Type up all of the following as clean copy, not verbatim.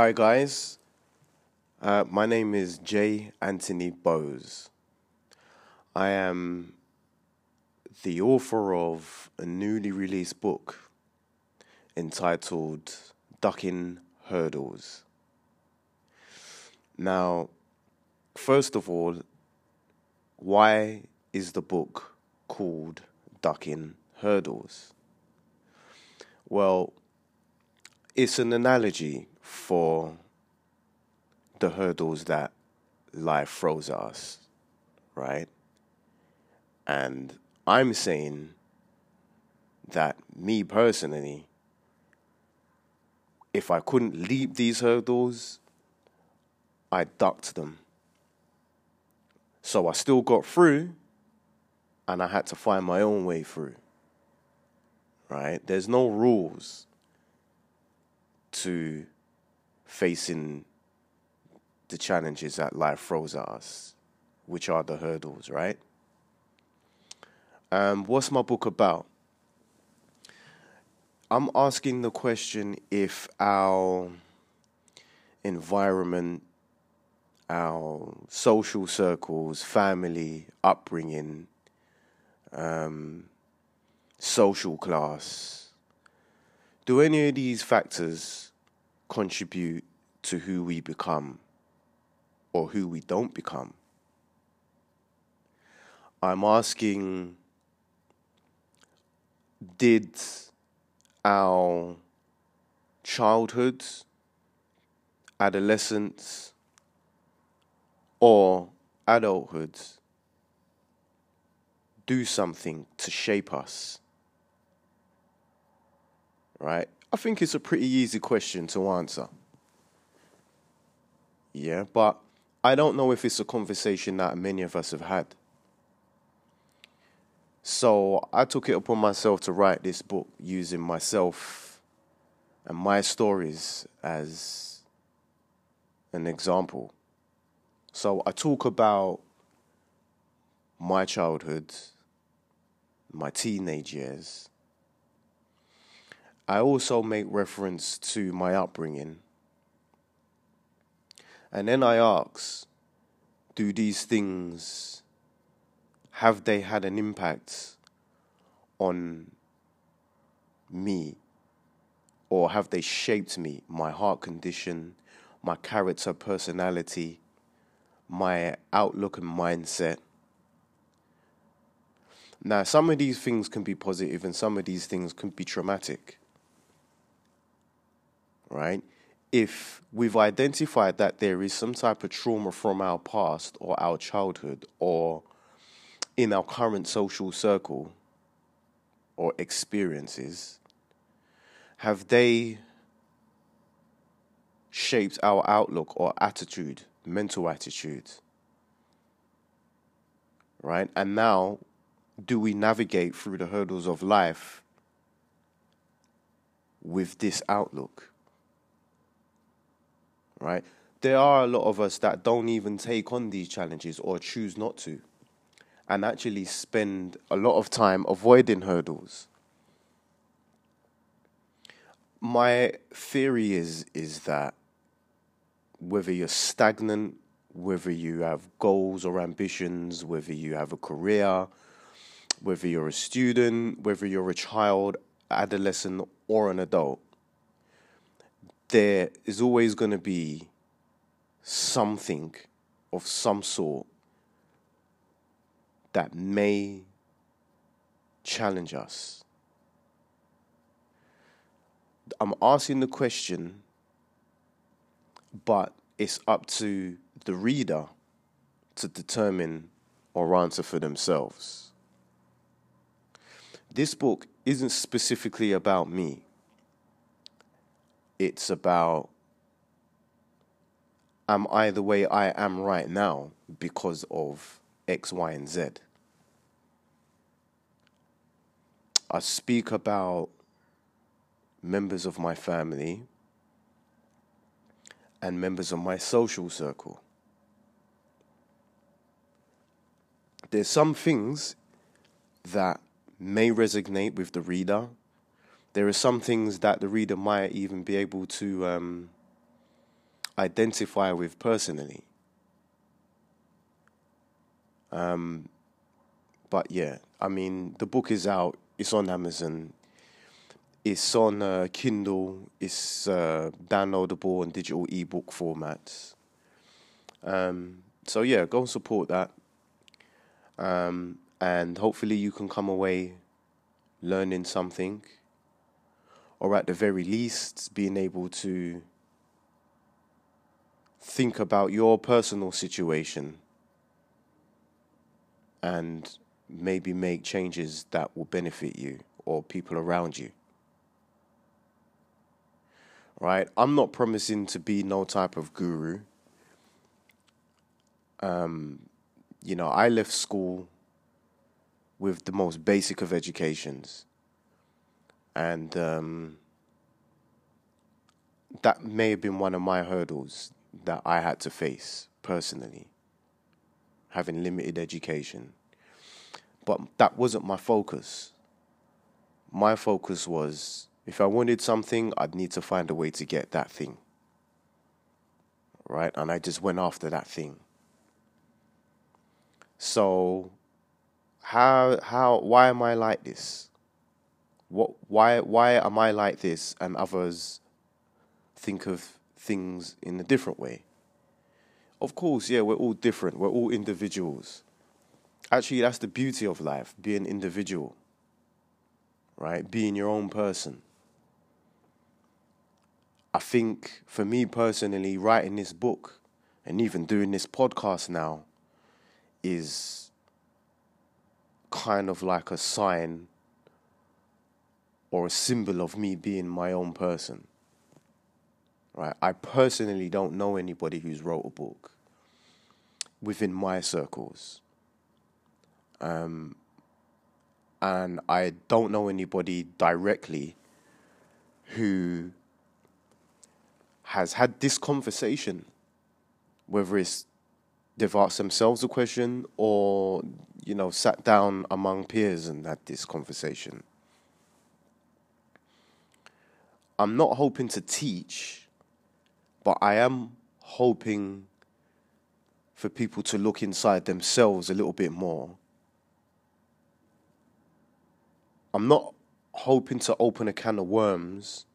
Hi guys, my name is Jay Anthony Bose. I am the author of a newly released book entitled Ducking Hurdles. Now, first of all, why is the book called Ducking Hurdles? Well, it's an analogy for the hurdles that life throws at us, right? And I'm saying that me personally, if I couldn't leap these hurdles, I ducked them. So I still got through, and I had to find my own way through, right? There's no rules to facing the challenges that life throws at us, which are the hurdles, right? What's my book about? I'm asking the question if our environment, our social circles, family, upbringing, social class, do any of these factors contribute to who we become or who we don't become? I'm asking, did our childhood, adolescence, or adulthood do something to shape us? Right? I think it's a pretty easy question to answer. Yeah, but I don't know if it's a conversation that many of us have had. So I took it upon myself to write this book using myself and my stories as an example. So I talk about my childhood, my teenage years. I also make reference to my upbringing. And then I ask, do these things, have they had an impact on me? Or have they shaped me, my heart condition, my character, personality, my outlook and mindset? Now, some of these things can be positive and some of these things can be traumatic, right? If we've identified that there is some type of trauma from our past or our childhood or in our current social circle or experiences, have they shaped our outlook or attitude, mental attitude, right? And now, do we navigate through the hurdles of life with this outlook? Right? There are a lot of us that don't even take on these challenges or choose not to, and actually spend a lot of time avoiding hurdles. My theory is that whether you're stagnant, whether you have goals or ambitions, whether you have a career, whether you're a student, whether you're a child, adolescent, or an adult, there is always going to be something of some sort that may challenge us. I'm asking the question, but it's up to the reader to determine or answer for themselves. This book isn't specifically about me. It's about, am I the way I am right now because of X, Y, and Z? I speak about members of my family and members of my social circle. There's some things that may resonate with the reader. There are some things that the reader might even be able to identify with personally. But yeah, I mean, the book is out. It's on Amazon. It's on Kindle. It's downloadable in digital ebook formats. So yeah, go and support that. And hopefully you can come away learning something, or at the very least being able to think about your personal situation and maybe make changes that will benefit you or people around you. Right? I'm not promising to be no type of guru. You know, I left school with the most basic of educations. And that may have been one of my hurdles that I had to face personally, having limited education. But that wasn't my focus. My focus was, if I wanted something, I'd need to find a way to get that thing. Right? And I just went after that thing. So, why am I like this? Why am I like this and others think of things in a different way? Of course, yeah, we're all different. We're all individuals. Actually, that's the beauty of life, being individual, right? Being your own person. I think, for me personally, writing this book and even doing this podcast now is kind of like a sign or a symbol of me being my own person. Right? I personally don't know anybody who's wrote a book within my circles. And I don't know anybody directly who has had this conversation, whether it's they've asked themselves a question or, you know, sat down among peers and had this conversation. I'm not hoping to teach, but I am hoping for people to look inside themselves a little bit more. I'm not hoping to open a can of worms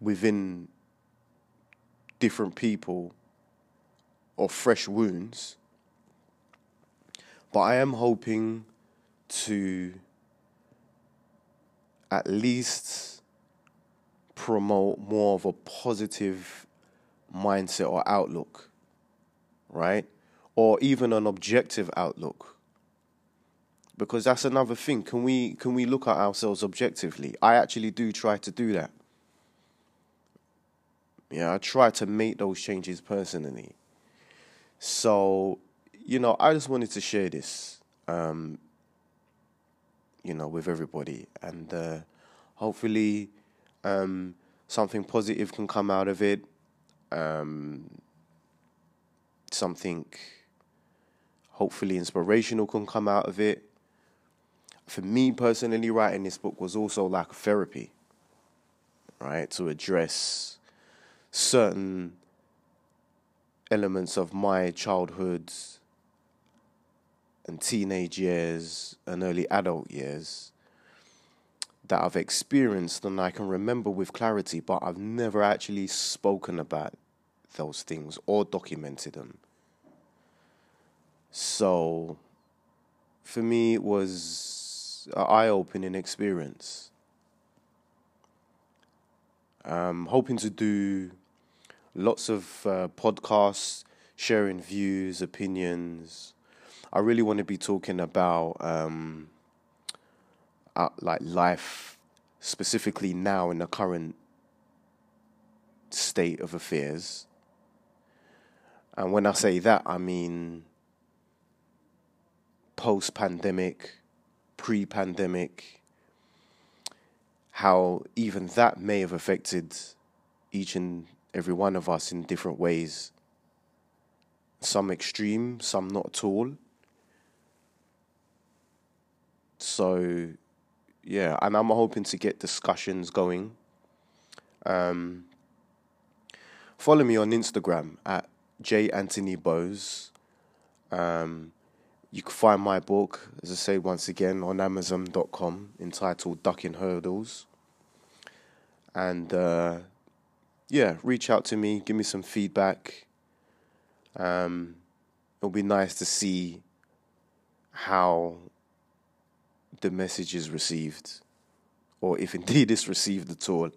within different people or fresh wounds, but I am hoping to at least promote more of a positive mindset or outlook, right? Or even an objective outlook. Because that's another thing. Can we look at ourselves objectively? I actually do try to do that. Yeah, I try to make those changes personally. So, you know, I just wanted to share this, you know, with everybody. And hopefully something positive can come out of it, something hopefully inspirational can come out of it. For me personally, writing this book was also like therapy, right? To address certain elements of my childhood and teenage years and early adult years that I've experienced and I can remember with clarity, but I've never actually spoken about those things or documented them. So, for me, it was an eye-opening experience. I'm hoping to do lots of podcasts, sharing views, opinions. I really want to be talking about like life, specifically now in the current state of affairs. And when I say that, I mean post-pandemic, pre-pandemic, how even that may have affected each and every one of us in different ways. Some extreme, some not at all. So, yeah, and I'm hoping to get discussions going. Follow me on Instagram at Jay Anthony Bose. You can find my book, as I say once again, on Amazon.com, entitled Ducking Hurdles. And yeah, reach out to me, give me some feedback. It'll be nice to see how the message is received, or if indeed it's received at all.